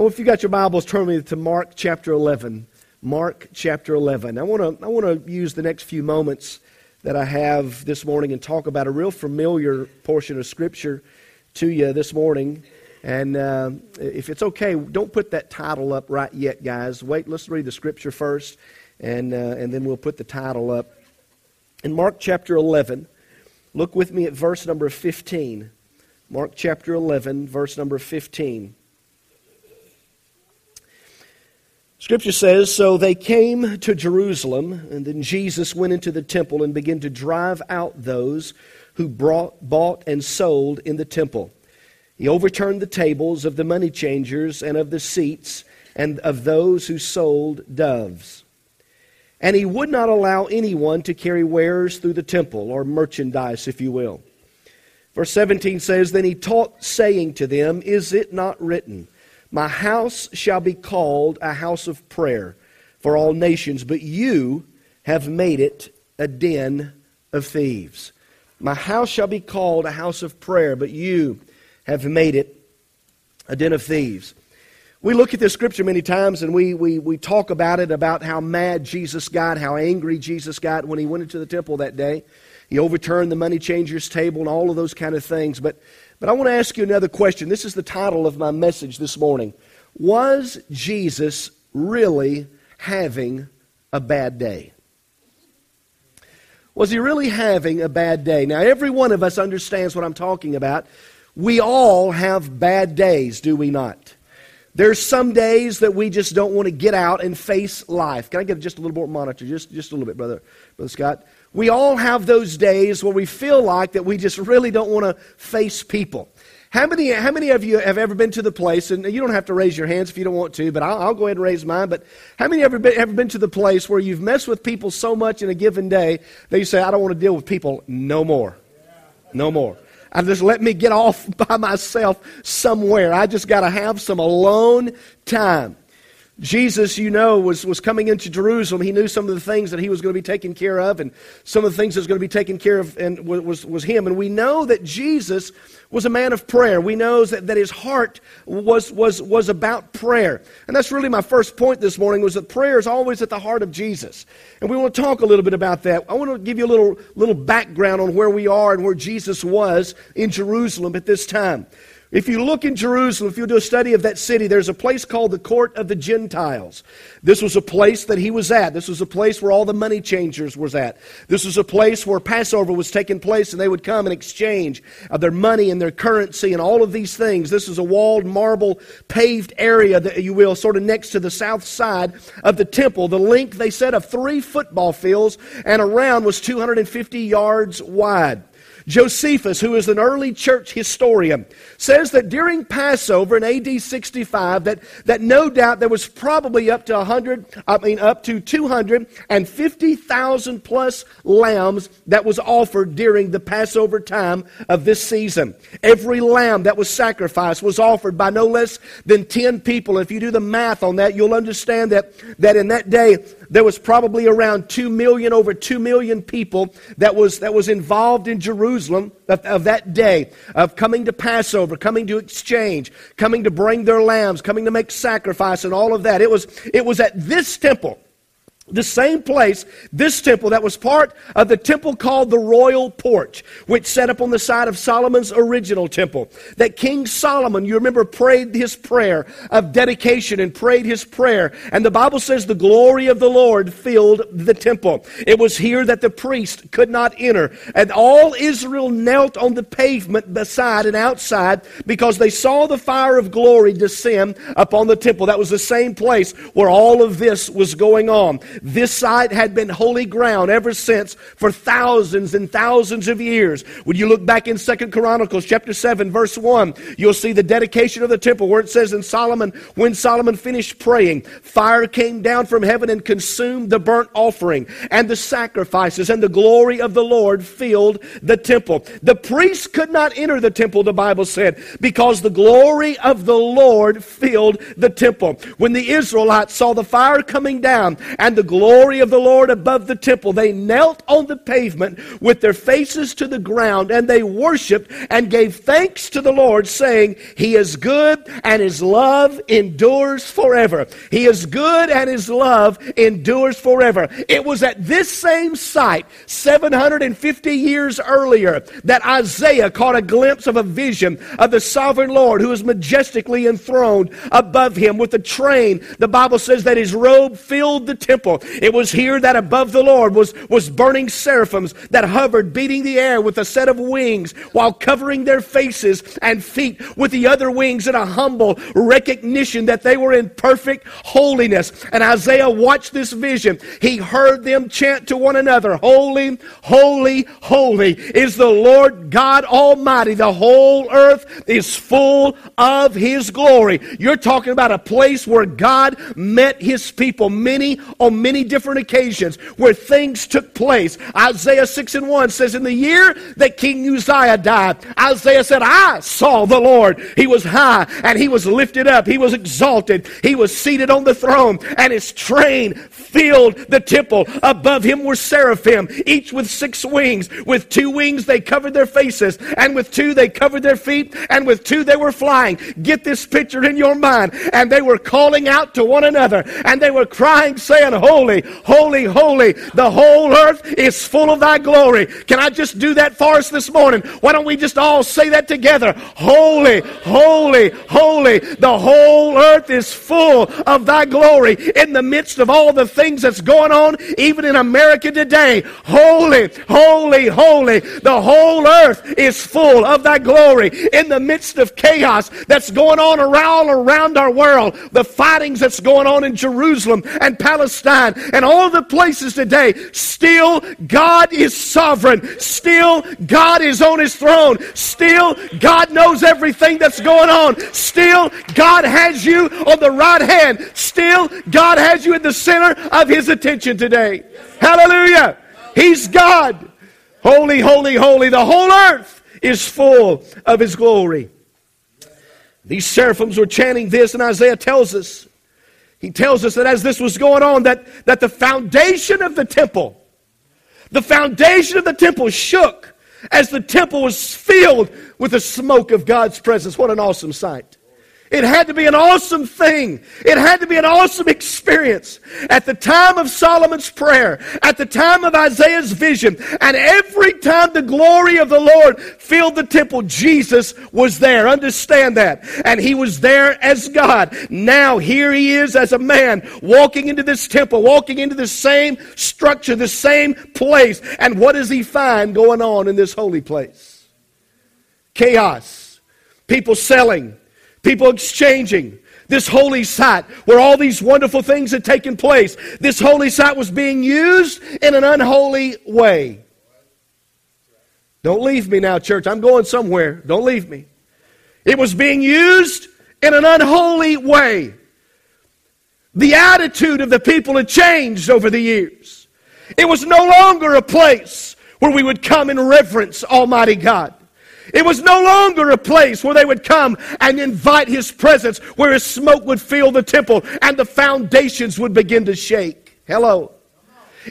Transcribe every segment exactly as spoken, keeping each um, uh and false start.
Oh, if you got your Bibles, turn me to Mark chapter eleven. Mark chapter eleven. I want to I want to use the next few moments that I have this morning and talk about a real familiar portion of Scripture to you this morning. And uh, if it's okay, don't put that title up right yet, guys. Wait, let's read the Scripture first, and uh, and then we'll put the title up. In Mark chapter eleven, look with me at verse number fifteen. Mark chapter eleven, verse number fifteen. Scripture says, "So they came to Jerusalem, and then Jesus went into the temple and began to drive out those who brought, bought and sold in the temple. He overturned the tables of the money changers and of the seats and of those who sold doves. And he would not allow anyone to carry wares through the temple," or merchandise, if you will. Verse seventeen says, "Then he taught, saying to them, Is it not written, My house shall be called a house of prayer for all nations, but you have made it a den of thieves." My house shall be called a house of prayer, but you have made it a den of thieves. We look at this scripture many times, and we we we talk about it, about how mad Jesus got, how angry Jesus got when he went into the temple that day. He overturned the money changers' table and all of those kind of things, but... But I want to ask you another question. This is the title of my message this morning. Was Jesus really having a bad day? Was he really having a bad day? Now, every one of us understands what I'm talking about. We all have bad days, do we not? There's some days that we just don't want to get out and face life. Can I get just a little more monitor? Just, just a little bit, brother, brother Scott. We all have those days where we feel like that we just really don't want to face people. How many, how many of you have ever been to the place, and you don't have to raise your hands if you don't want to, but I'll, I'll go ahead and raise mine, but how many have ever been, ever been to the place where you've messed with people so much in a given day that you say, I don't want to deal with people no more, no more. I just let me get off by myself somewhere. I just got to have some alone time. Jesus, you know, was, was coming into Jerusalem. He knew some of the things that he was going to be taken care of, and some of the things that was going to be taken care of and was, was him. And we know that Jesus was a man of prayer. We know that, that his heart was, was, was about prayer. And that's really my first point this morning, was that prayer is always at the heart of Jesus. And we want to talk a little bit about that. I want to give you a little, little background on where we are and where Jesus was in Jerusalem at this time. If you look in Jerusalem, if you do a study of that city, there's a place called the Court of the Gentiles. This was a place that he was at. This was a place where all the money changers was at. This was a place where Passover was taking place, and they would come and exchange their money and their currency and all of these things. This is a walled, marble, paved area, that you will, sort of next to the south side of the temple. The length, they said, of three football fields and around was two hundred fifty yards wide. Josephus, who is an early church historian, says that during Passover in A D sixty-five, that, that no doubt there was probably up to one hundred, I mean up to two hundred fifty thousand plus lambs that was offered during the Passover time of this season. Every lamb that was sacrificed was offered by no less than ten people. If you do the math on that, you'll understand that, that in that day there was probably around two million, over two million people that was, that was involved in Jerusalem. Jerusalem of that day, of coming to Passover, coming to exchange, coming to bring their lambs, coming to make sacrifice, and all of that. It was, it was at this temple, the same place, this temple that was part of the temple called the Royal Porch, which set up on the side of Solomon's original temple, that King Solomon, you remember, prayed his prayer of dedication and prayed his prayer. And the Bible says the glory of the Lord filled the temple. It was here that the priest could not enter. And all Israel knelt on the pavement beside and outside because they saw the fire of glory descend upon the temple. That was the same place where all of this was going on. This site had been holy ground ever since for thousands and thousands of years. When you look back in Second Chronicles chapter seven, verse one, you'll see the dedication of the temple where it says, "In Solomon, when Solomon finished praying, fire came down from heaven and consumed the burnt offering and the sacrifices, and the glory of the Lord filled the temple." The priests could not enter the temple, the Bible said, because the glory of the Lord filled the temple. When the Israelites saw the fire coming down and the glory of the Lord above the temple. They knelt on the pavement with their faces to the ground, and they worshiped and gave thanks to the Lord, saying, He is good, and His love endures forever. He is good, and His love endures forever. It was at this same site, seven hundred fifty years earlier, that Isaiah caught a glimpse of a vision of the sovereign Lord who is majestically enthroned above him with a train. The Bible says that his robe filled the temple. It was here that above the Lord was, was burning seraphims that hovered, beating the air with a set of wings while covering their faces and feet with the other wings in a humble recognition that they were in perfect holiness. And Isaiah watched this vision. He heard them chant to one another, Holy, holy, holy is the Lord God Almighty. The whole earth is full of His glory. You're talking about a place where God met His people many on many different occasions, where things took place. Isaiah six and one says, in the year that King Uzziah died, Isaiah said, I saw the Lord. He was high and He was lifted up. He was exalted. He was seated on the throne, and His train filled the temple. Above Him were seraphim, each with six wings. With two wings they covered their faces, and with two they covered their feet, and with two they were flying. Get this picture in your mind. And they were calling out to one another, and they were crying, saying, Holy, holy, holy, the whole earth is full of Thy glory. Can I just do that for us this morning? Why don't we just all say that together? Holy, holy, holy, the whole earth is full of Thy glory. In the midst of all the things that's going on, even in America today, holy, holy, holy, the whole earth is full of Thy glory. In the midst of chaos that's going on around, around our world, the fightings that's going on in Jerusalem and Palestine and all the places today, still God is sovereign. Still God is on His throne. Still God knows everything that's going on. Still God has you on the right hand. Still God has you in the center of His attention today. Hallelujah! He's God. Holy, holy, holy. The whole earth is full of His glory. These seraphims were chanting this, and Isaiah tells us, he tells us that as this was going on, that, that the foundation of the temple, the foundation of the temple shook as the temple was filled with the smoke of God's presence. What an awesome sight. It had to be an awesome thing. It had to be an awesome experience. At the time of Solomon's prayer, at the time of Isaiah's vision, and every time the glory of the Lord filled the temple, Jesus was there. Understand that. And He was there as God. Now here He is as a man walking into this temple, walking into the same structure, the same place. And what does He find going on in this holy place? Chaos. People selling. People exchanging. This holy site where all these wonderful things had taken place. This holy site was being used in an unholy way. Don't leave me now, church. I'm going somewhere. Don't leave me. It was being used in an unholy way. The attitude of the people had changed over the years. It was no longer a place where we would come and reverence Almighty God. It was no longer a place where they would come and invite His presence, where His smoke would fill the temple and the foundations would begin to shake. Hello.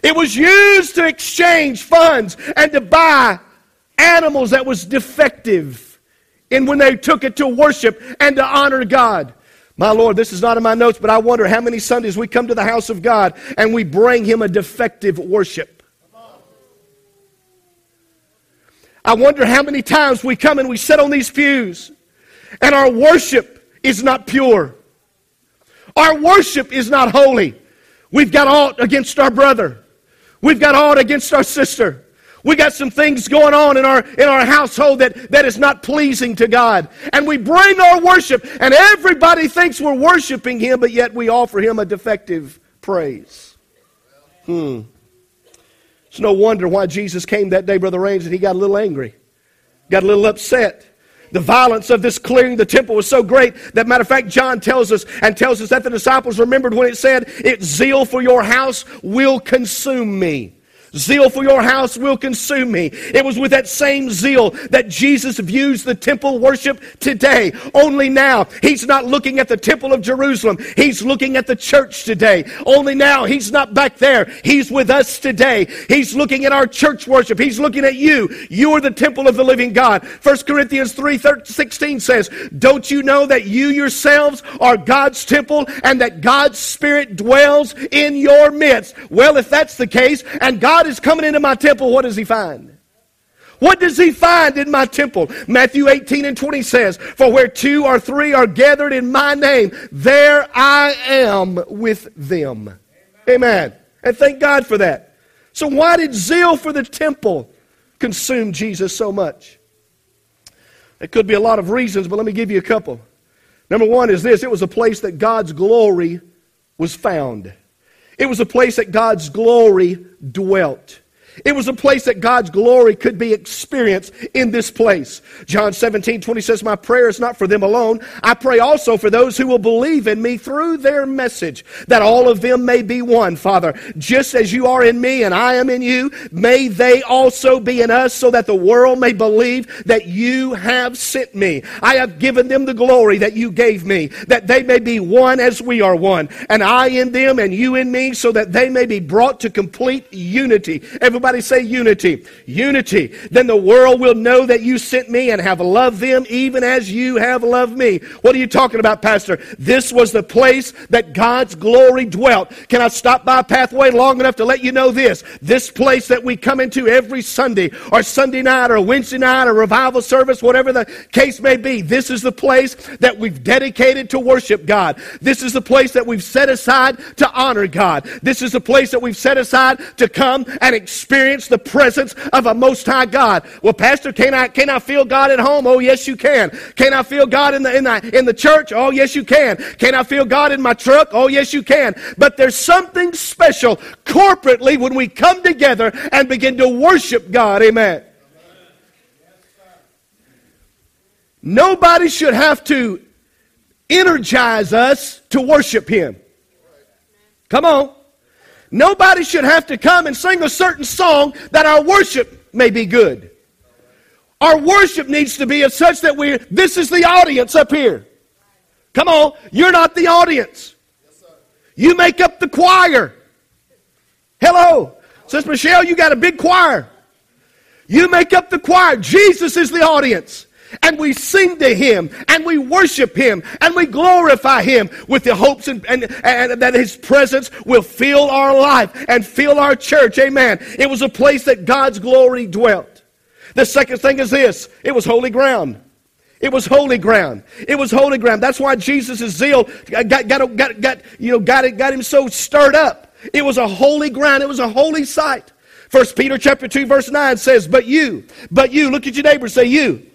It was used to exchange funds and to buy animals that was defective, and when they took it to worship and to honor God. My Lord, this is not in my notes, but I wonder how many Sundays we come to the house of God and we bring Him a defective worship. I wonder how many times we come and we sit on these pews and our worship is not pure. Our worship is not holy. We've got aught against our brother. We've got aught against our sister. We got some things going on in our in our household that, that is not pleasing to God. And we bring our worship and everybody thinks we're worshiping Him, but yet we offer Him a defective praise. Hmm. It's no wonder why Jesus came that day, Brother Raines, and He got a little angry, got a little upset. The violence of this clearing the temple was so great that, matter of fact, John tells us and tells us that the disciples remembered when it said, "It's zeal for your house will consume me." Zeal for your house will consume me. It was with that same zeal that Jesus views the temple worship today. Only now, he's not looking at the temple of Jerusalem. He's looking at the church today. Only now, he's not back there. He's with us today. He's looking at our church worship. He's looking at you. You are the temple of the living God. First Corinthians three sixteen says, don't you know that you yourselves are God's temple and that God's Spirit dwells in your midst? Well, if that's the case, and God God is coming into my temple, what does he find? What does he find in my temple? Matthew eighteen and twenty says, for where two or three are gathered in my name, there I am with them. Amen. Amen. And thank God for that. So why did zeal for the temple consume Jesus so much? There could be a lot of reasons, but let me give you a couple. Number one is this. It was a place that God's glory was found. It was a place that God's glory dwelt. It was a place that God's glory could be experienced in this place. John seventeen twenty says, my prayer is not for them alone. I pray also for those who will believe in me through their message, that all of them may be one, Father. Just as you are in me and I am in you, may they also be in us, so that the world may believe that you have sent me. I have given them the glory that you gave me, that they may be one as we are one, and I in them and you in me, so that they may be brought to complete unity. Everybody say unity. Unity. Then the world will know that you sent me and have loved them even as you have loved me. What are you talking about, Pastor? This was the place that God's glory dwelt. Can I stop by a pathway long enough to let you know this? This place that we come into every Sunday or Sunday night or Wednesday night or revival service, whatever the case may be, this is the place that we've dedicated to worship God. This is the place that we've set aside to honor God. This is the place that we've set aside to come and experience the presence of a Most High God. Well, Pastor, can I can I feel God at home? Oh, yes, you can. Can I feel God in the in the in the church? Oh, yes, you can. Can I feel God in my truck? Oh, yes, you can. But there's something special corporately when we come together and begin to worship God. Amen. Nobody should have to energize us to worship Him. Come on. Nobody should have to come and sing a certain song that our worship may be good. Our worship needs to be of such that we're, this is the audience up here. Come on, you're not the audience. You make up the choir. Hello. Sis Michelle, you got a big choir. You make up the choir. Jesus is the audience. And we sing to Him, and we worship Him, and we glorify Him with the hopes and, and, and that His presence will fill our life and fill our church. Amen. It was a place that God's glory dwelt. The second thing is this. It was holy ground. It was holy ground. It was holy ground. That's why Jesus' zeal got, got, got, got, you know, got, got him so stirred up. It was a holy ground. It was a holy site. First Peter chapter two verse nine says, But you, but you, look at your neighbor and say, you.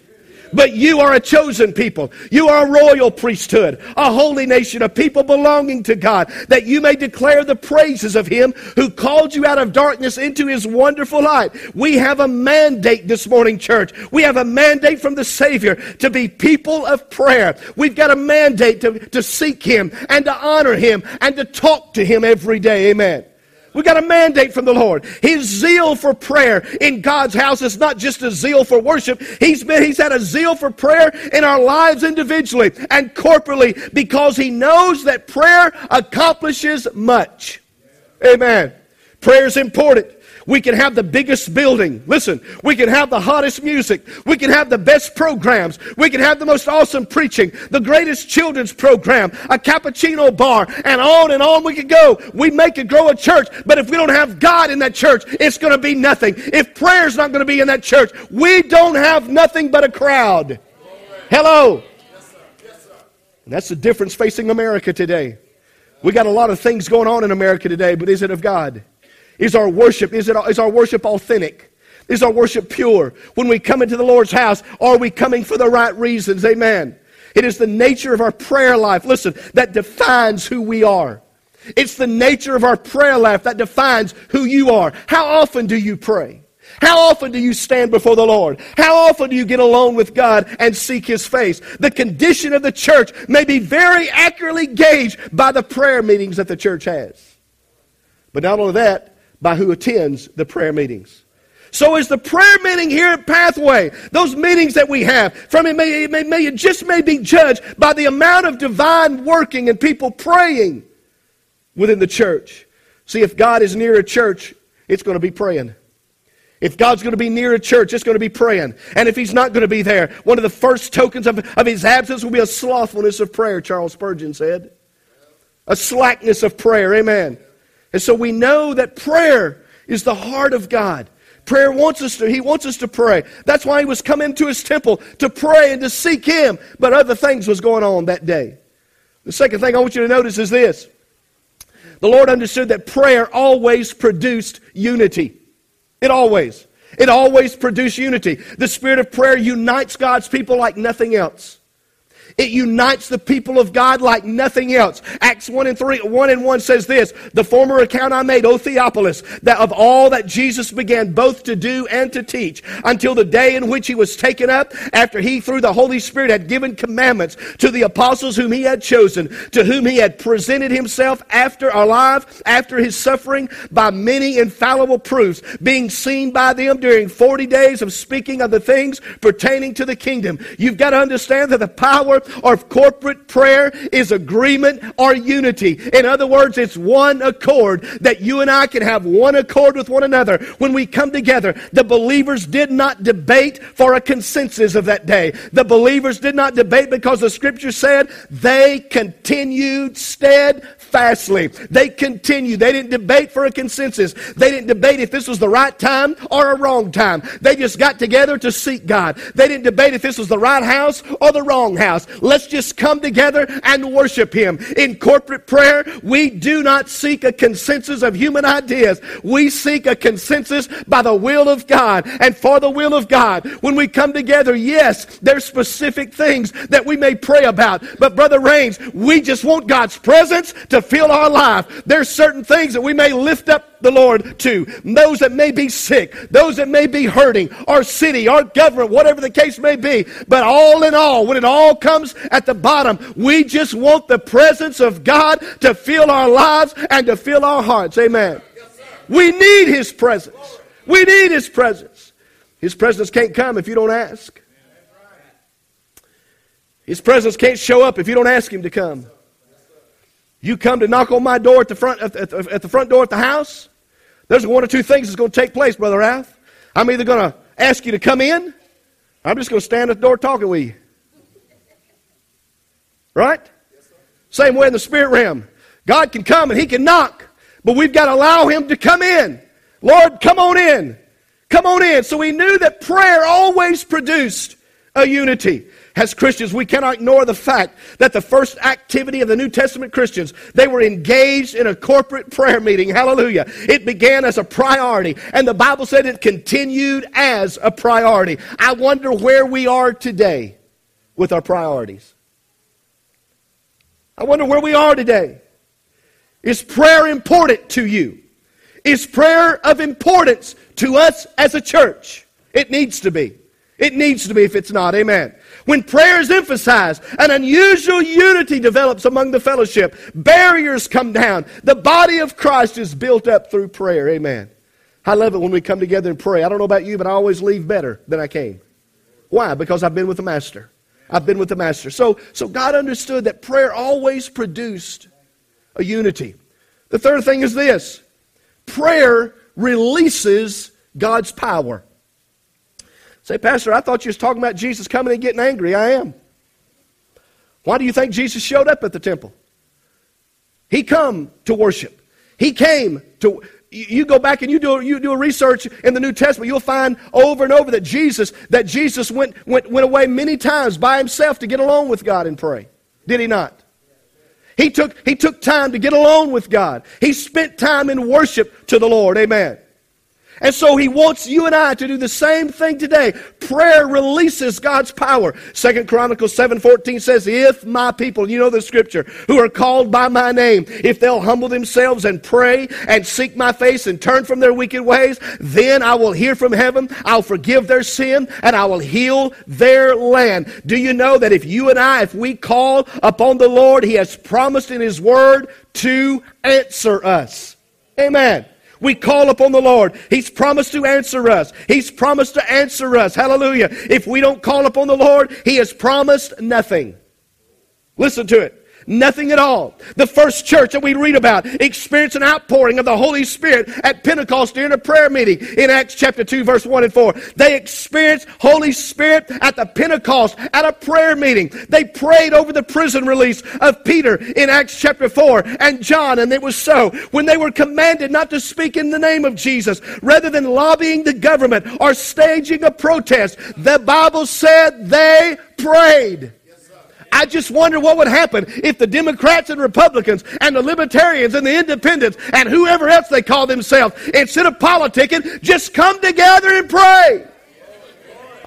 But you are a chosen people. You are a royal priesthood, a holy nation, a people belonging to God, that you may declare the praises of Him who called you out of darkness into His wonderful light. We have a mandate this morning, church. We have a mandate from the Savior to be people of prayer. We've got a mandate to, to seek Him and to honor Him and to talk to Him every day. Amen. We got a mandate from the Lord. His zeal for prayer in God's house is not just a zeal for worship. He's been, he's had a zeal for prayer in our lives individually and corporately because He knows that prayer accomplishes much. Amen. Prayer is important. We can have the biggest building. Listen, we can have the hottest music. We can have the best programs. We can have the most awesome preaching, the greatest children's program, a cappuccino bar, and on and on we can go. We make and grow a church, but if we don't have God in that church, it's going to be nothing. If prayer's not going to be in that church, we don't have nothing but a crowd. Hello. Yes, sir. Yes, sir. That's the difference facing America today. We got a lot of things going on in America today, but is it of God? Is our worship, is it, is our worship authentic? Is our worship pure? When we come into the Lord's house, are we coming for the right reasons? Amen. It is the nature of our prayer life, listen, that defines who we are. It's the nature of our prayer life that defines who you are. How often do you pray? How often do you stand before the Lord? How often do you get alone with God and seek His face? The condition of the church may be very accurately gauged by the prayer meetings that the church has. But not only that, by who attends the prayer meetings. So is the prayer meeting here at Pathway, those meetings that we have, from it may, it may, may it just may be judged by the amount of divine working and people praying within the church. See, if God is near a church, it's going to be praying. If God's going to be near a church, it's going to be praying. And if He's not going to be there, one of the first tokens of, of His absence will be a slothfulness of prayer, Charles Spurgeon said. A slackness of prayer, amen. And so we know that prayer is the heart of God. Prayer wants us to, He wants us to pray. That's why He was come into His temple, to pray and to seek Him. But other things was going on that day. The second thing I want you to notice is this. The Lord understood that prayer always produced unity. It always. It always produces unity. The spirit of prayer unites God's people like nothing else. It unites the people of God like nothing else. Acts one and three, one and one says this, "The former account I made, O Theophilus, that of all that Jesus began both to do and to teach, until the day in which He was taken up, after He through the Holy Spirit had given commandments to the apostles whom He had chosen, to whom He had presented Himself after alive, after His suffering, by many infallible proofs, being seen by them during forty days of speaking of the things pertaining to the kingdom." You've got to understand that the power or corporate prayer is agreement or unity. In other words, it's one accord, that you and I can have one accord with one another. When we come together, the believers did not debate for a consensus of that day. The believers did not debate because the Scripture said they continued steadfastly. They continued. They didn't debate for a consensus. They didn't debate if this was the right time or a wrong time. They just got together to seek God. They didn't debate if this was the right house or the wrong house. Let's just come together and worship Him. In corporate prayer, we do not seek a consensus of human ideas. We seek a consensus by the will of God and for the will of God. When we come together, yes, there's specific things that we may pray about. But Brother Raines, we just want God's presence to fill our life. There's certain things that we may lift up the Lord to. Those that may be sick, those that may be hurting, our city, our government, whatever the case may be. But all in all, when it all comes at the bottom, we just want the presence of God to fill our lives and to fill our hearts. Amen. Yes, we need His presence. We need His presence. His presence can't come if you don't ask. His presence can't show up if you don't ask Him to come. You come to knock on my door at the front at the, at the front door at the house. There's one or two things that's going to take place, Brother Ralph. I'm either going to ask you to come in, or I'm just going to stand at the door talking with you. Right? Yes, same way in the spirit realm. God can come and He can knock, but we've got to allow Him to come in. Lord, come on in. Come on in. So we knew that prayer always produced a unity. As Christians, we cannot ignore the fact that the first activity of the New Testament Christians, they were engaged in a corporate prayer meeting. Hallelujah. It began as a priority, and the Bible said it continued as a priority. I wonder where we are today with our priorities. I wonder where we are today. Is prayer important to you? Is prayer of importance to us as a church? It needs to be. It needs to be if it's not. Amen. When prayer is emphasized, an unusual unity develops among the fellowship. Barriers come down. The body of Christ is built up through prayer. Amen. I love it when we come together and pray. I don't know about you, but I always leave better than I came. Why? Because I've been with the Master. I've been with the Master. So, so God understood that prayer always produced a unity. The third thing is this. Prayer releases God's power. Say, Pastor, I thought you was talking about Jesus coming and getting angry. I am. Why do you think Jesus showed up at the temple? He come to worship. He came to... You go back and you do you do a research in the New Testament. You'll find over and over that Jesus that Jesus went went went away many times by Himself to get alone with God and pray. Did He not? He took He took time to get alone with God. He spent time in worship to the Lord. Amen. And so He wants you and I to do the same thing today. Prayer releases God's power. Second Chronicles seven fourteen says, if my people, you know the Scripture, who are called by my name, if they'll humble themselves and pray and seek my face and turn from their wicked ways, then I will hear from heaven, I'll forgive their sin, and I will heal their land. Do you know that if you and I, if we call upon the Lord, He has promised in His Word to answer us. Amen. We call upon the Lord. He's promised to answer us. He's promised to answer us. Hallelujah. If we don't call upon the Lord, He has promised nothing. Listen to it. Nothing at all. The first church that we read about experienced an outpouring of the Holy Spirit at Pentecost during a prayer meeting in Acts chapter two, verse one and four. They experienced Holy Spirit at the Pentecost at a prayer meeting. They prayed over the prison release of Peter in Acts chapter four and John, and it was so. When they were commanded not to speak in the name of Jesus, rather than lobbying the government or staging a protest, the Bible said they prayed. I just wonder what would happen if the Democrats and Republicans and the Libertarians and the Independents and whoever else they call themselves, instead of politicking, just come together and pray.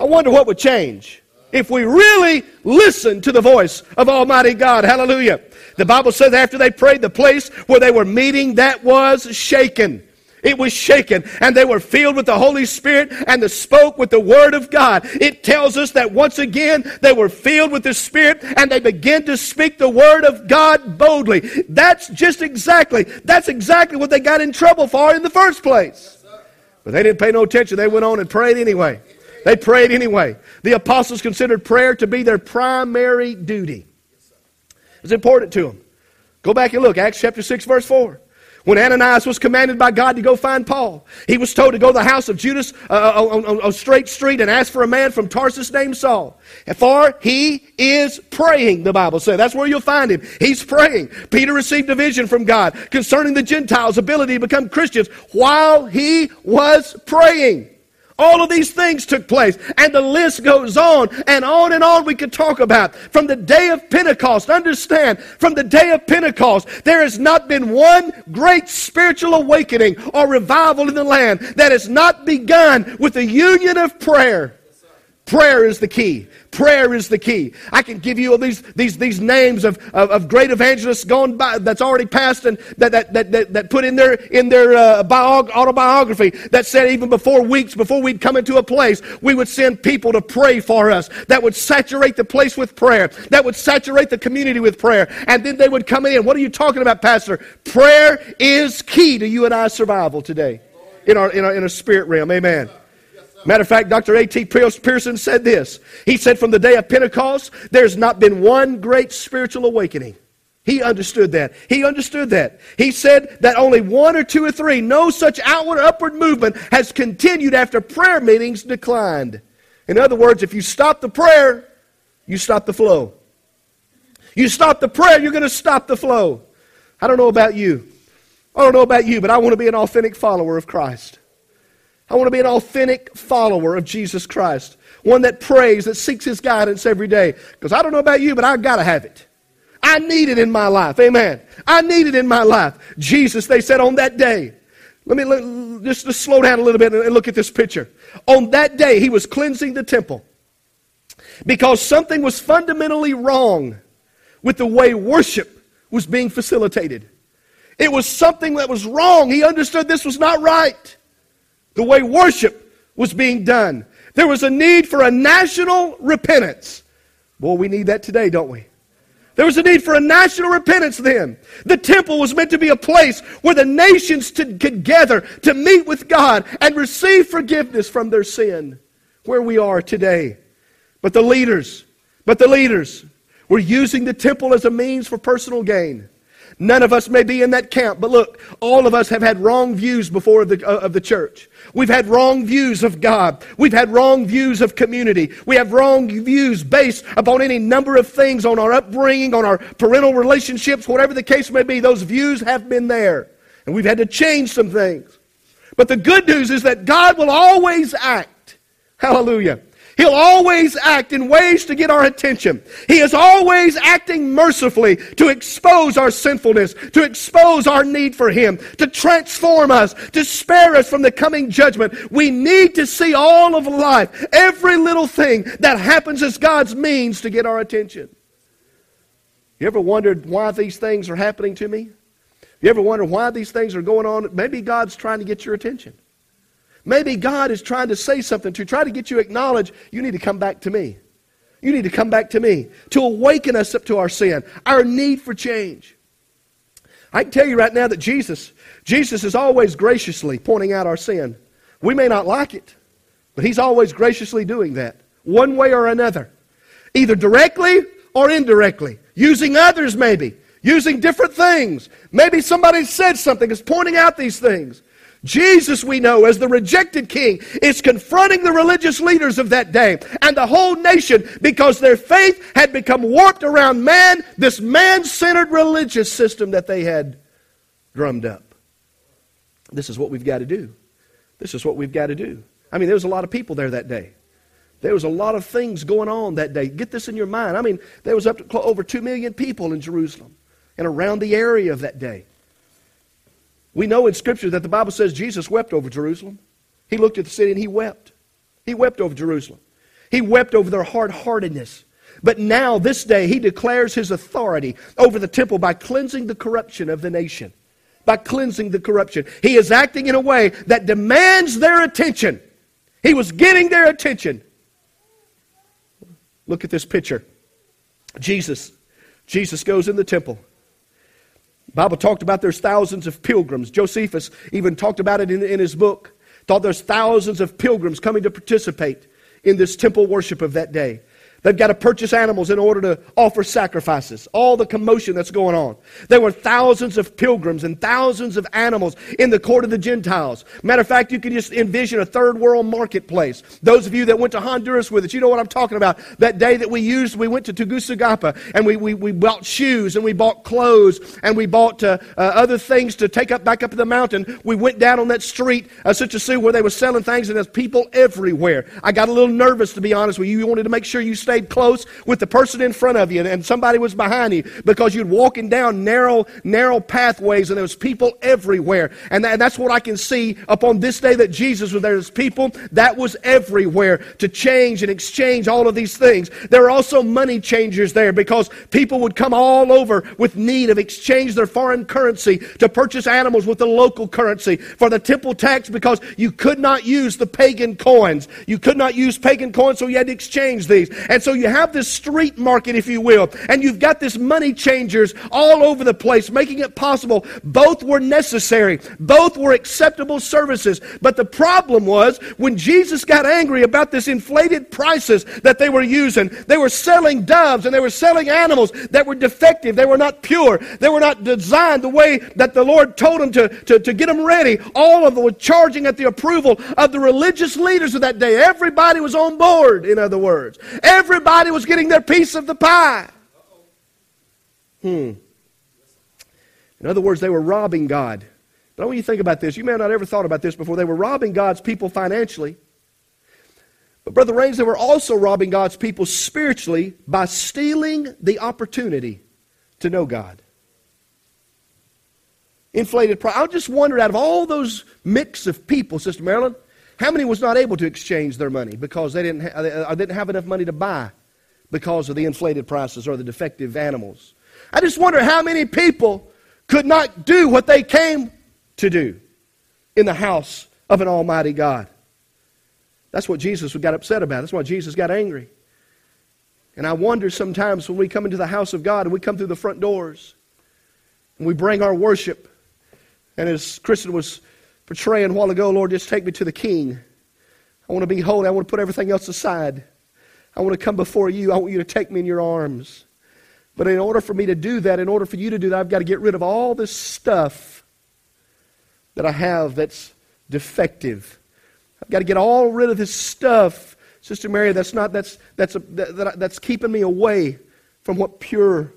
I wonder what would change if we really listened to the voice of Almighty God. Hallelujah. The Bible says after they prayed, the place where they were meeting, that was shaken. It was shaken, and they were filled with the Holy Spirit, and they spoke with the Word of God. It tells us that once again, they were filled with the Spirit, and they began to speak the Word of God boldly. That's just exactly, that's exactly what they got in trouble for in the first place. But they didn't pay no attention. They went on and prayed anyway. They prayed anyway. The apostles considered prayer to be their primary duty. It was important to them. Go back and look. Acts chapter six, verse four. When Ananias was commanded by God to go find Paul, he was told to go to the house of Judas uh, on, on, on Straight Street and ask for a man from Tarsus named Saul. For he is praying, the Bible says. That's where you'll find him. He's praying. Peter received a vision from God concerning the Gentiles' ability to become Christians while he was praying. All of these things took place, and the list goes on and on and on we could talk about. From the day of Pentecost, understand, from the day of Pentecost, there has not been one great spiritual awakening or revival in the land that has not begun with the union of prayer. Prayer is the key. Prayer is the key. I can give you all these these these names of, of, of great evangelists gone by that's already passed and that that that that, that put in their in their uh, biog- autobiography that said even before weeks before we'd come into a place we would send people to pray for us that would saturate the place with prayer, that would saturate the community with prayer, and then they would come in. What are you talking about, Pastor? Prayer is key to you and I's survival today in our in our in our spirit realm. Amen. Matter of fact, Doctor A T Pearson said this. He said from the day of Pentecost, there's not been one great spiritual awakening. He understood that. He understood that. He said that only one or two or three, no such outward or upward movement has continued after prayer meetings declined. In other words, if you stop the prayer, you stop the flow. You stop the prayer, you're going to stop the flow. I don't know about you. I don't know about you, but I want to be an authentic follower of Christ. I want to be an authentic follower of Jesus Christ. One that prays, that seeks His guidance every day. Because I don't know about you, but I've got to have it. I need it in my life. Amen. I need it in my life. Jesus, they said on that day. Let me let, just, just slow down a little bit and look at this picture. On that day, He was cleansing the temple. Because something was fundamentally wrong with the way worship was being facilitated. It was something that was wrong. He understood this was not right. The way worship was being done. There was a need for a national repentance. Boy, we need that today, don't we? There was a need for a national repentance then. The temple was meant to be a place where the nations to, could gather to meet with God and receive forgiveness from their sin, where we are today. But the leaders, but the leaders were using the temple as a means for personal gain. None of us may be in that camp, but look, all of us have had wrong views before of the, of the church. We've had wrong views of God. We've had wrong views of community. We have wrong views based upon any number of things, on our upbringing, on our parental relationships, whatever the case may be. Those views have been there, and we've had to change some things. But the good news is that God will always act. Hallelujah. He'll always act in ways to get our attention. He is always acting mercifully to expose our sinfulness, to expose our need for Him, to transform us, to spare us from the coming judgment. We need to see all of life, every little thing that happens as God's means to get our attention. You ever wondered why these things are happening to me? You ever wonder why these things are going on? Maybe God's trying to get your attention. Maybe God is trying to say something to try to get you to acknowledge, you need to come back to me. You need to come back to me to awaken us up to our sin, our need for change. I can tell you right now that Jesus, Jesus is always graciously pointing out our sin. We may not like it, but he's always graciously doing that, one way or another. Either directly or indirectly. Using others maybe. Using different things. Maybe somebody said something is pointing out these things. Jesus, we know, as the rejected king, is confronting the religious leaders of that day and the whole nation because their faith had become warped around man, this man-centered religious system that they had drummed up. This is what we've got to do. This is what we've got to do. I mean, there was a lot of people there that day. There was a lot of things going on that day. Get this in your mind. I mean, there was up to over two million people in Jerusalem and around the area of that day. We know in Scripture that the Bible says Jesus wept over Jerusalem. He looked at the city and he wept. He wept over Jerusalem. He wept over their hard-heartedness. But now, this day, he declares his authority over the temple by cleansing the corruption of the nation. By cleansing the corruption. He is acting in a way that demands their attention. He was getting their attention. Look at this picture. Jesus. Jesus goes in the temple. The Bible talked about there's thousands of pilgrims. Josephus even talked about it in, in his book. Thought there's thousands of pilgrims coming to participate in this temple worship of that day. They've got to purchase animals in order to offer sacrifices. All the commotion that's going on. There were thousands of pilgrims and thousands of animals in the court of the Gentiles. Matter of fact, you can just envision a third world marketplace. Those of you that went to Honduras with us, you know what I'm talking about. That day that we used, we went to Tegucigalpa and we, we, we bought shoes and we bought clothes and we bought uh, uh, other things to take up back up the mountain. We went down on that street, uh, such a street where they were selling things and there's people everywhere. I got a little nervous, to be honest with you. You wanted to make sure you stayed close with the person in front of you and somebody was behind you because you're walking down narrow, narrow pathways and there was people everywhere. And, that, and that's what I can see upon this day that Jesus was there. There's people that was everywhere to change and exchange all of these things. There were also money changers there because people would come all over with need of exchange their foreign currency to purchase animals with the local currency for the temple tax because you could not use the pagan coins. You could not use pagan coins, so you had to exchange these. And And so you have this street market, if you will, and you've got this money changers all over the place, making it possible. Both were necessary. Both were acceptable services. But the problem was, when Jesus got angry about this inflated prices that they were using, they were selling doves and they were selling animals that were defective. They were not pure. They were not designed the way that the Lord told them to, to, to get them ready. All of them were charging at the approval of the religious leaders of that day. Everybody was on board, in other words. Every Everybody was getting their piece of the pie. Hmm. In other words, they were robbing God. But I want you to think about this. You may have not ever thought about this before. They were robbing God's people financially. But Brother Raines, they were also robbing God's people spiritually by stealing the opportunity to know God. Inflated pride. I just wondered, out of all those mix of people, Sister Marilyn, how many was not able to exchange their money because they didn't, ha- they didn't have enough money to buy because of the inflated prices or the defective animals? I just wonder how many people could not do what they came to do in the house of an almighty God. That's what Jesus got upset about. That's why Jesus got angry. And I wonder sometimes when we come into the house of God and we come through the front doors and we bring our worship, and as Kristen was portraying a while ago, Lord, just take me to the King. I want to be holy. I want to put everything else aside. I want to come before you. I want you to take me in your arms. But in order for me to do that, in order for you to do that, I've got to get rid of all this stuff that I have that's defective. I've got to get all rid of this stuff, Sister Mary, that's not that's that's a, that, that, that's keeping me away from what pure,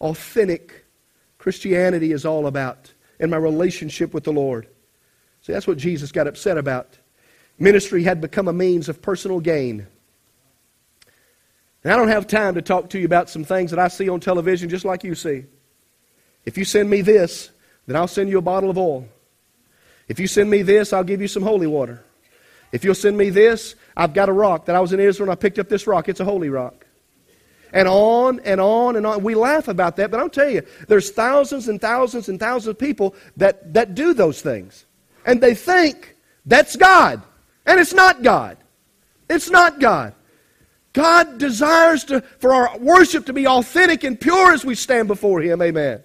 authentic Christianity is all about in my relationship with the Lord. See, that's what Jesus got upset about. Ministry had become a means of personal gain. And I don't have time to talk to you about some things that I see on television just like you see. If you send me this, then I'll send you a bottle of oil. If you send me this, I'll give you some holy water. If you'll send me this, I've got a rock that I was in Israel and I picked up this rock. It's a holy rock. And on and on and on. We laugh about that, but I'll tell you, there's thousands and thousands and thousands of people that, that do those things. And they think that's God. And it's not God. It's not God. God desires to, for our worship to be authentic and pure as we stand before Him. Amen.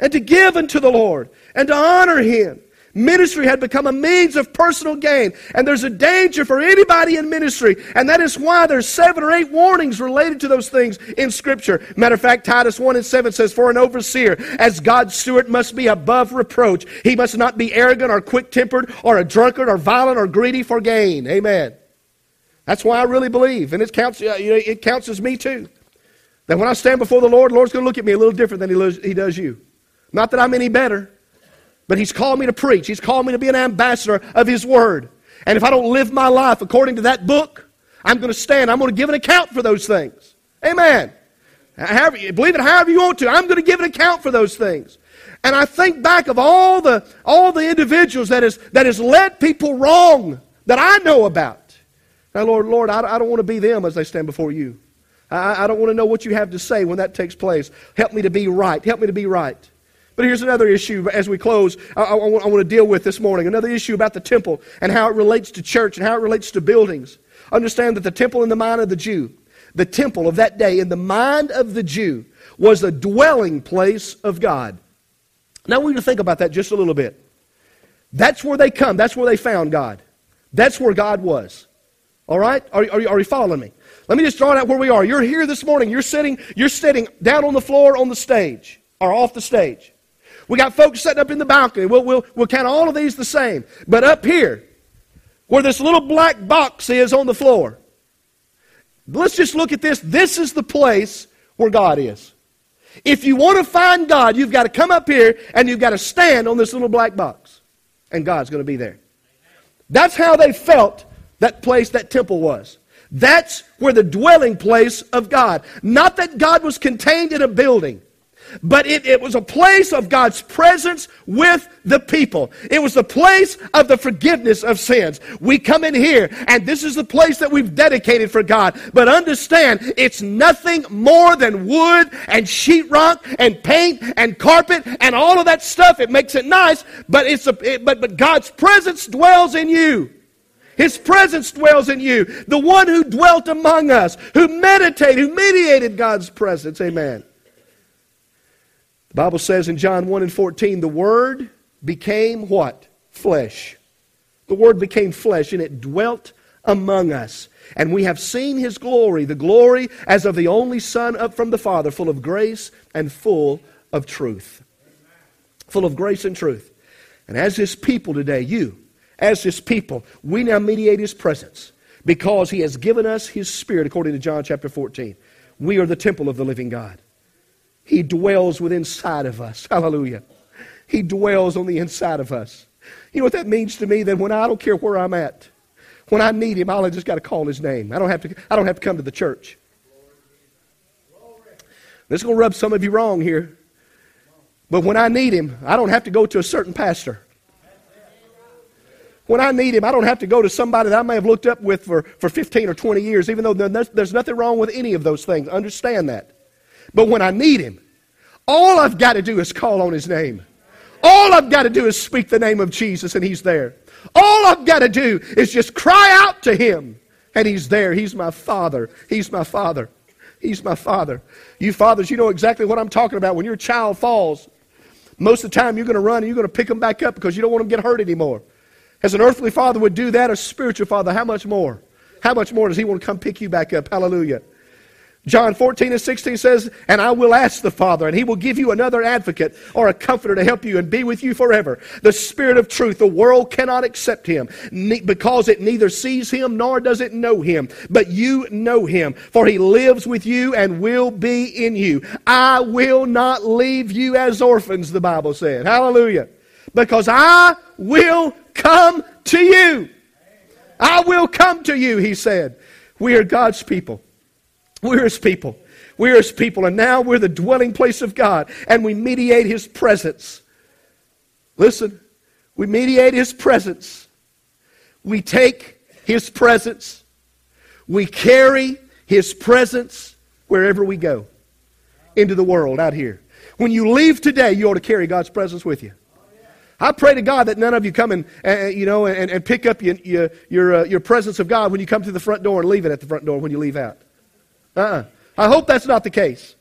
and to give unto the Lord and to honor Him. Ministry had become a means of personal gain, and there's a danger for anybody in ministry, and that is why there's seven or eight warnings related to those things in Scripture. Matter of fact, Titus one and seven says, "For an overseer, as God's steward, must be above reproach. He must not be arrogant or quick-tempered or a drunkard or violent or greedy for gain." Amen. That's why I really believe, and it counts, it counts as me too, that when I stand before the Lord, the Lord's going to look at me a little different than He does you. Not that I'm any better. But He's called me to preach. He's called me to be an ambassador of His Word. And if I don't live my life according to that book, I'm going to stand. I'm going to give an account for those things. Amen. However, believe it however you want to. I'm going to give an account for those things. And I think back of all the, all the individuals that has, that has led people wrong that I know about. Now, Lord, Lord, I, I don't want to be them as they stand before you. I, I don't want to know what you have to say when that takes place. Help me to be right. Help me to be right. But here's another issue as we close I, I, I want to deal with this morning. Another issue about the temple and how it relates to church and how it relates to buildings. Understand that the temple in the mind of the Jew, the temple of that day in the mind of the Jew was a dwelling place of God. Now I want you to think about that just a little bit. That's where they come. That's where they found God. That's where God was. All right? Are, are, are you following me? Let me just draw out where we are. You're here this morning. You're sitting, you're sitting down on the floor on the stage or off the stage. We got folks sitting up in the balcony. We'll, we'll, we'll count all of these the same. But up here, where this little black box is on the floor, let's just look at this. This is the place where God is. If you want to find God, you've got to come up here and you've got to stand on this little black box. And God's going to be there. That's how they felt that place, that temple was. That's where the dwelling place of God. Not that God was contained in a building. But it, it was a place of God's presence with the people. It was the place of the forgiveness of sins. We come in here, and this is the place that we've dedicated for God. But understand, it's nothing more than wood and sheetrock and paint and carpet and all of that stuff. It makes it nice, but it's a, it, but but God's presence dwells in you. His presence dwells in you. The one who dwelt among us, who meditated, who mediated God's presence. Amen. The Bible says in John one and fourteen, the Word became what? Flesh. The Word became flesh, and it dwelt among us. And we have seen His glory, the glory as of the only Son up from the Father, full of grace and full of truth. Full of grace and truth. And as His people today, you, as His people, we now mediate His presence because He has given us His Spirit, according to John chapter fourteen. We are the temple of the living God. He dwells within inside of us. Hallelujah. He dwells on the inside of us. You know what that means to me? That when I, I don't care where I'm at, when I need Him, I just got to call His name. I don't have to, I don't have to come to the church. This is going to rub some of you wrong here. But when I need Him, I don't have to go to a certain pastor. When I need Him, I don't have to go to somebody that I may have looked up with for, for fifteen or twenty years, even though there's nothing wrong with any of those things. Understand that. But when I need Him, all I've got to do is call on His name. All I've got to do is speak the name of Jesus and He's there. All I've got to do is just cry out to Him and He's there. He's my Father. He's my Father. He's my Father. You fathers, you know exactly what I'm talking about. When your child falls, most of the time you're going to run and you're going to pick them back up because you don't want them to get hurt anymore. As an earthly father would do that, a spiritual father, how much more? How much more does He want to come pick you back up? Hallelujah. John fourteen and sixteen says, "And I will ask the Father, and He will give you another advocate or a comforter to help you and be with you forever. The Spirit of truth, the world cannot accept Him because it neither sees Him nor does it know Him. But you know Him, for He lives with you and will be in you. I will not leave you as orphans," the Bible said. Hallelujah. "Because I will come to you." I will come to you, He said. We are God's people. We're His people. We're His people. And now we're the dwelling place of God. And we mediate His presence. Listen. We mediate His presence. We take His presence. We carry His presence wherever we go. Into the world out here. When you leave today, you ought to carry God's presence with you. I pray to God that none of you come and, uh, you know, and, and pick up your, your, your, uh, your presence of God when you come through the front door and leave it at the front door when you leave out. Uh-uh. I hope that's not the case.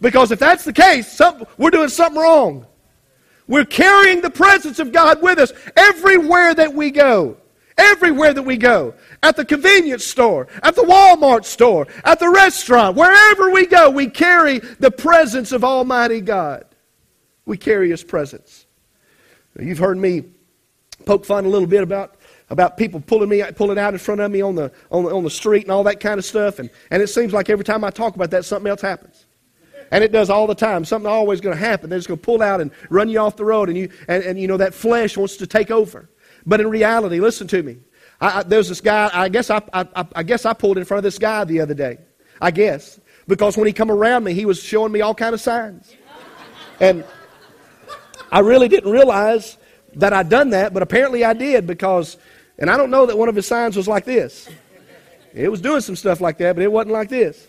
Because if that's the case, some, we're doing something wrong. We're carrying the presence of God with us everywhere that we go. Everywhere that we go. At the convenience store, at the Walmart store, at the restaurant, wherever we go, we carry the presence of Almighty God. We carry His presence. Now, you've heard me poke fun a little bit about about people pulling me, pulling out in front of me on the, on the, on the street and all that kind of stuff. And, and it seems like every time I talk about that, something else happens. And it does all the time. Something's always going to happen. They're just going to pull out and run you off the road. And you, and, and you know, that flesh wants to take over. But in reality, listen to me. I, I, there's this guy, I guess I, I, I guess I pulled in front of this guy the other day. I guess. Because when he come around me, he was showing me all kind of signs. And I really didn't realize that I'd done that, but apparently I did because... And I don't know that one of his signs was like this. It was doing some stuff like that, but it wasn't like this.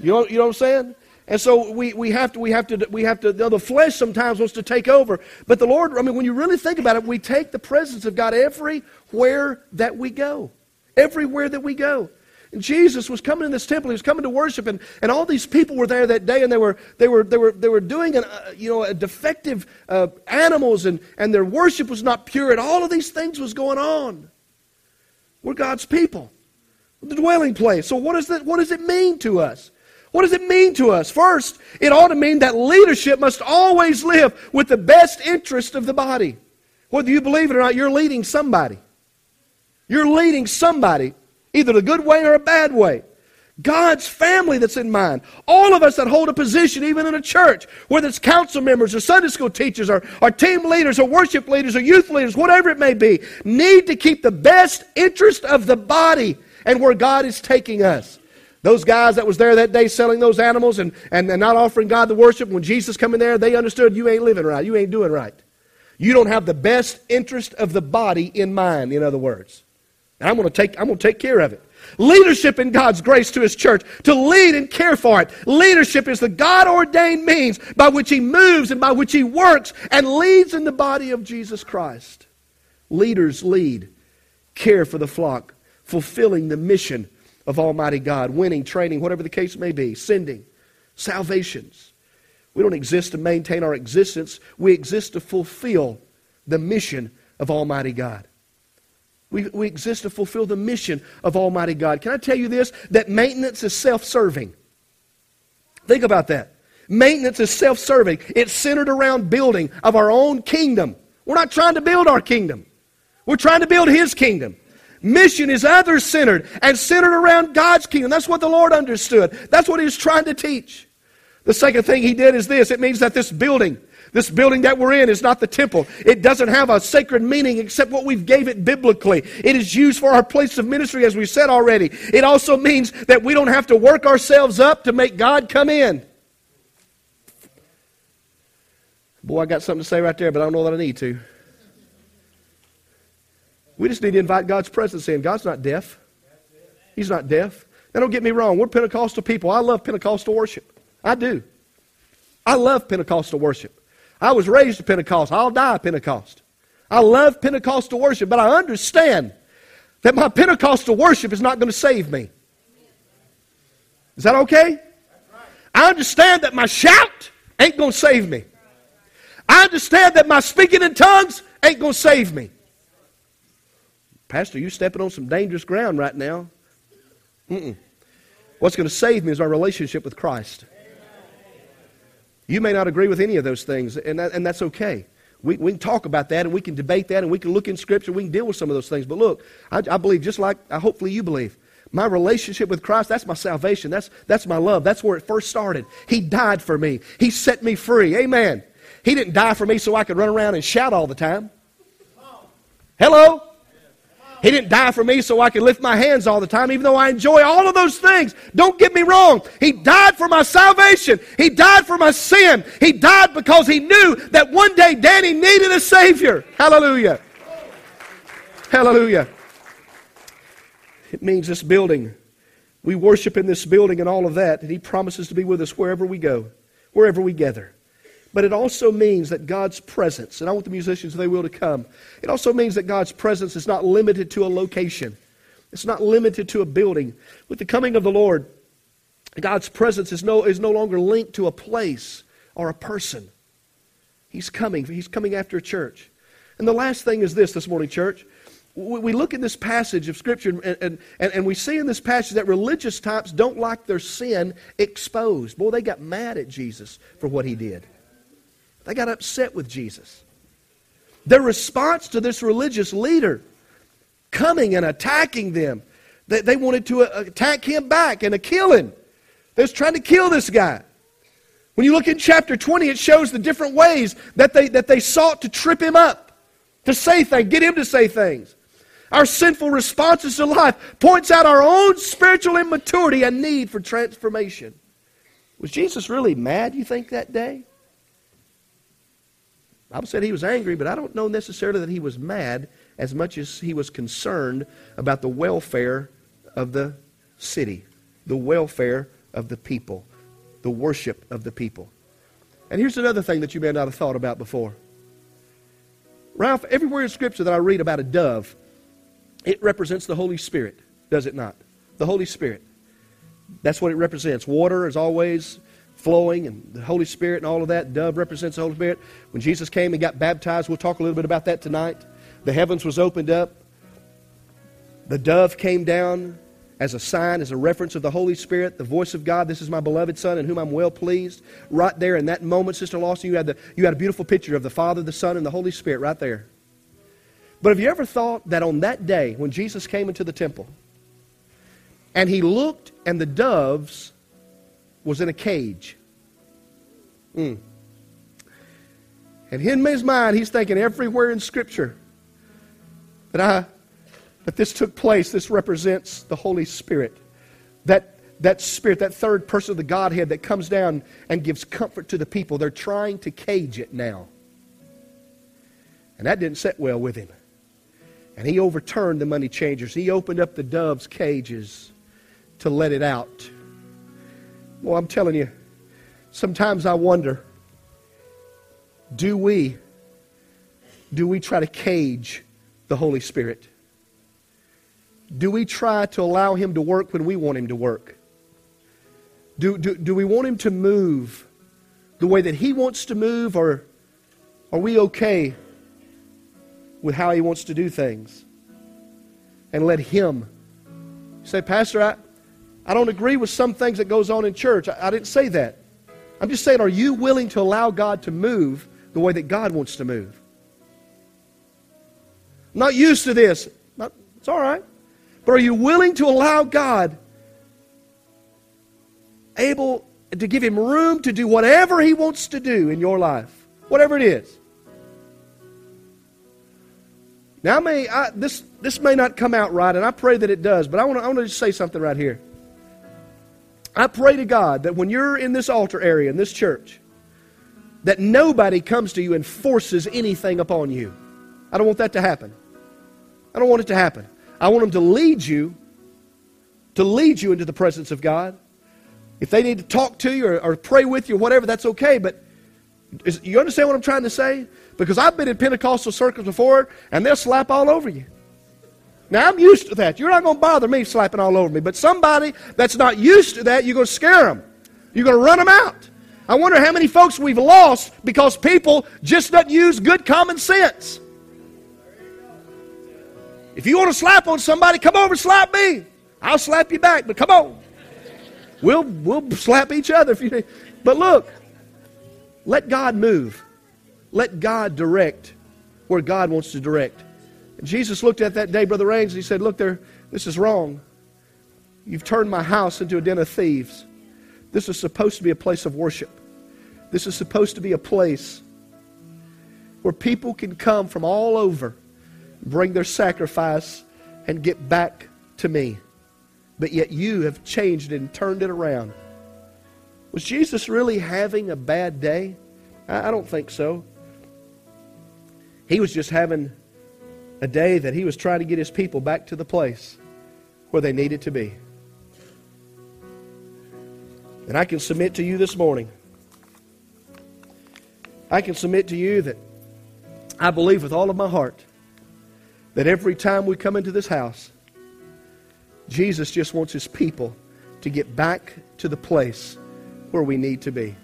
You know, you know what I'm saying? And so we, we have to, we have to, we have to, you know, the flesh sometimes wants to take over. But the Lord, I mean, when you really think about it, we take the presence of God everywhere that we go. Everywhere that we go. And Jesus was coming in this temple. He was coming to worship, and, and all these people were there that day, and they were they were they were they were doing an uh, you know a defective uh, animals, and and their worship was not pure, and all of these things was going on. We're God's people, the dwelling place. So what does that? What does it mean to us? What does it mean to us? First, it ought to mean that leadership must always live with the best interest of the body. Whether you believe it or not, you're leading somebody. You're leading somebody, either a good way or a bad way. God's family that's in mind. All of us that hold a position, even in a church, whether it's council members or Sunday school teachers or, or team leaders or worship leaders or youth leaders, whatever it may be, need to keep the best interest of the body and where God is taking us. Those guys that was there that day selling those animals and, and, and not offering God the worship, when Jesus come in there, they understood you ain't living right, you ain't doing right. You don't have the best interest of the body in mind, in other words. And I'm going to take, I'm going to take care of it. Leadership in God's grace to His church, to lead and care for it. Leadership is the God-ordained means by which He moves and by which He works and leads in the body of Jesus Christ. Leaders lead, care for the flock, fulfilling the mission of Almighty God, winning, training, whatever the case may be, sending, salvations. We don't exist to maintain our existence. We exist to fulfill the mission of Almighty God. We, we exist to fulfill the mission of Almighty God. Can I tell you this? That maintenance is self-serving. Think about that. Maintenance is self-serving. It's centered around building of our own kingdom. We're not trying to build our kingdom. We're trying to build His kingdom. Mission is other-centered and centered around God's kingdom. That's what the Lord understood. That's what He was trying to teach. The second thing He did is this. It means that this building... This building that we're in is not the temple. It doesn't have a sacred meaning except what we've gave it biblically. It is used for our place of ministry, as we said already. It also means that we don't have to work ourselves up to make God come in. Boy, I got something to say right there, but I don't know that I need to. We just need to invite God's presence in. God's not deaf. He's not deaf. Now, don't get me wrong. We're Pentecostal people. I love Pentecostal worship. I do. I love Pentecostal worship. I was raised a Pentecost. I'll die a Pentecost. I love Pentecostal worship, but I understand that my Pentecostal worship is not going to save me. Is that okay? I understand that my shout ain't going to save me. I understand that my speaking in tongues ain't going to save me. Pastor, you're stepping on some dangerous ground right now. Mm-mm. What's going to save me is my relationship with Christ. You may not agree with any of those things, and that, and that's okay. We, we can talk about that, and we can debate that, and we can look in Scripture, we can deal with some of those things. But look, I, I believe just like I hopefully you believe, my relationship with Christ, that's my salvation. That's, that's my love. That's where it first started. He died for me. He set me free. Amen. He didn't die for me so I could run around and shout all the time. Hello? He didn't die for me so I could lift my hands all the time, even though I enjoy all of those things. Don't get me wrong. He died for my salvation. He died for my sin. He died because He knew that one day Danny needed a Savior. Hallelujah. Hallelujah. It means this building. We worship in this building and all of that, and He promises to be with us wherever we go, wherever we gather. But it also means that God's presence, and I want the musicians, if they will, to come. It also means that God's presence is not limited to a location. It's not limited to a building. With the coming of the Lord, God's presence is no, is no longer linked to a place or a person. He's coming. He's coming after a church. And the last thing is this this morning, church. We look at this passage of Scripture, and, and, and we see in this passage that religious types don't like their sin exposed. Boy, they got mad at Jesus for what he did. They got upset with Jesus. Their response to this religious leader coming and attacking them, they, they wanted to attack him back and to kill him. They was trying to kill this guy. When you look in chapter twenty, it shows the different ways that they, that they sought to trip him up, to say things, get him to say things. Our sinful responses to life points out our own spiritual immaturity and need for transformation. Was Jesus really mad, you think, that day? The Bible said he was angry, but I don't know necessarily that he was mad as much as he was concerned about the welfare of the city, the welfare of the people, the worship of the people. And here's another thing that you may not have thought about before. Ralph, everywhere in Scripture that I read about a dove, it represents the Holy Spirit, does it not? The Holy Spirit. That's what it represents. Water is always flowing, and the Holy Spirit and all of that. Dove represents the Holy Spirit. When Jesus came and got baptized, we'll talk a little bit about that tonight. The heavens was opened up. The dove came down as a sign, as a reference of the Holy Spirit, the voice of God. This is my beloved Son in whom I'm well pleased. Right there in that moment, Sister Lawson, you had the you had a beautiful picture of the Father, the Son, and the Holy Spirit right there. But have you ever thought that on that day when Jesus came into the temple and he looked and the doves was in a cage? Mm. And in his mind, he's thinking everywhere in Scripture that I, that this took place, this represents the Holy Spirit. That, that Spirit, that third person of the Godhead that comes down and gives comfort to the people. They're trying to cage it now. And that didn't sit well with him. And he overturned the money changers. He opened up the doves' cages to let it out. Well, I'm telling you, sometimes I wonder, do we, do we try to cage the Holy Spirit? Do we try to allow him to work when we want him to work? Do, do, do we want him to move the way that he wants to move, or are we okay with how he wants to do things? And let him say, Pastor, I... I don't agree with some things that goes on in church. I, I didn't say that. I'm just saying, are you willing to allow God to move the way that God wants to move? I'm not used to this. Not, it's all right. But are you willing to allow God able to give him room to do whatever he wants to do in your life? Whatever it is. Now, I may, I, this, this may not come out right, and I pray that it does, but I want to I want to just say something right here. I pray to God that when you're in this altar area, in this church, that nobody comes to you and forces anything upon you. I don't want that to happen. I don't want it to happen. I want them to lead you, to lead you into the presence of God. If they need to talk to you or, or pray with you or whatever, that's okay. But is, you understand what I'm trying to say? Because I've been in Pentecostal circles before, and they'll slap all over you. Now, I'm used to that. You're not going to bother me slapping all over me. But somebody that's not used to that, you're going to scare them. You're going to run them out. I wonder how many folks we've lost because people just don't use good common sense. If you want to slap on somebody, come over and slap me. I'll slap you back, but come on. We'll, we'll slap each other if you need. But look, let God move. Let God direct where God wants to direct. Jesus looked at that day, Brother Raines, and he said, look, there, this is wrong. You've turned my house into a den of thieves. This is supposed to be a place of worship. This is supposed to be a place where people can come from all over, bring their sacrifice, and get back to me. But yet you have changed it and turned it around. Was Jesus really having a bad day? I, I don't think so. He was just having a day that he was trying to get his people back to the place where they needed to be. And I can submit to you this morning. I can submit to you that I believe with all of my heart that every time we come into this house, Jesus just wants his people to get back to the place where we need to be.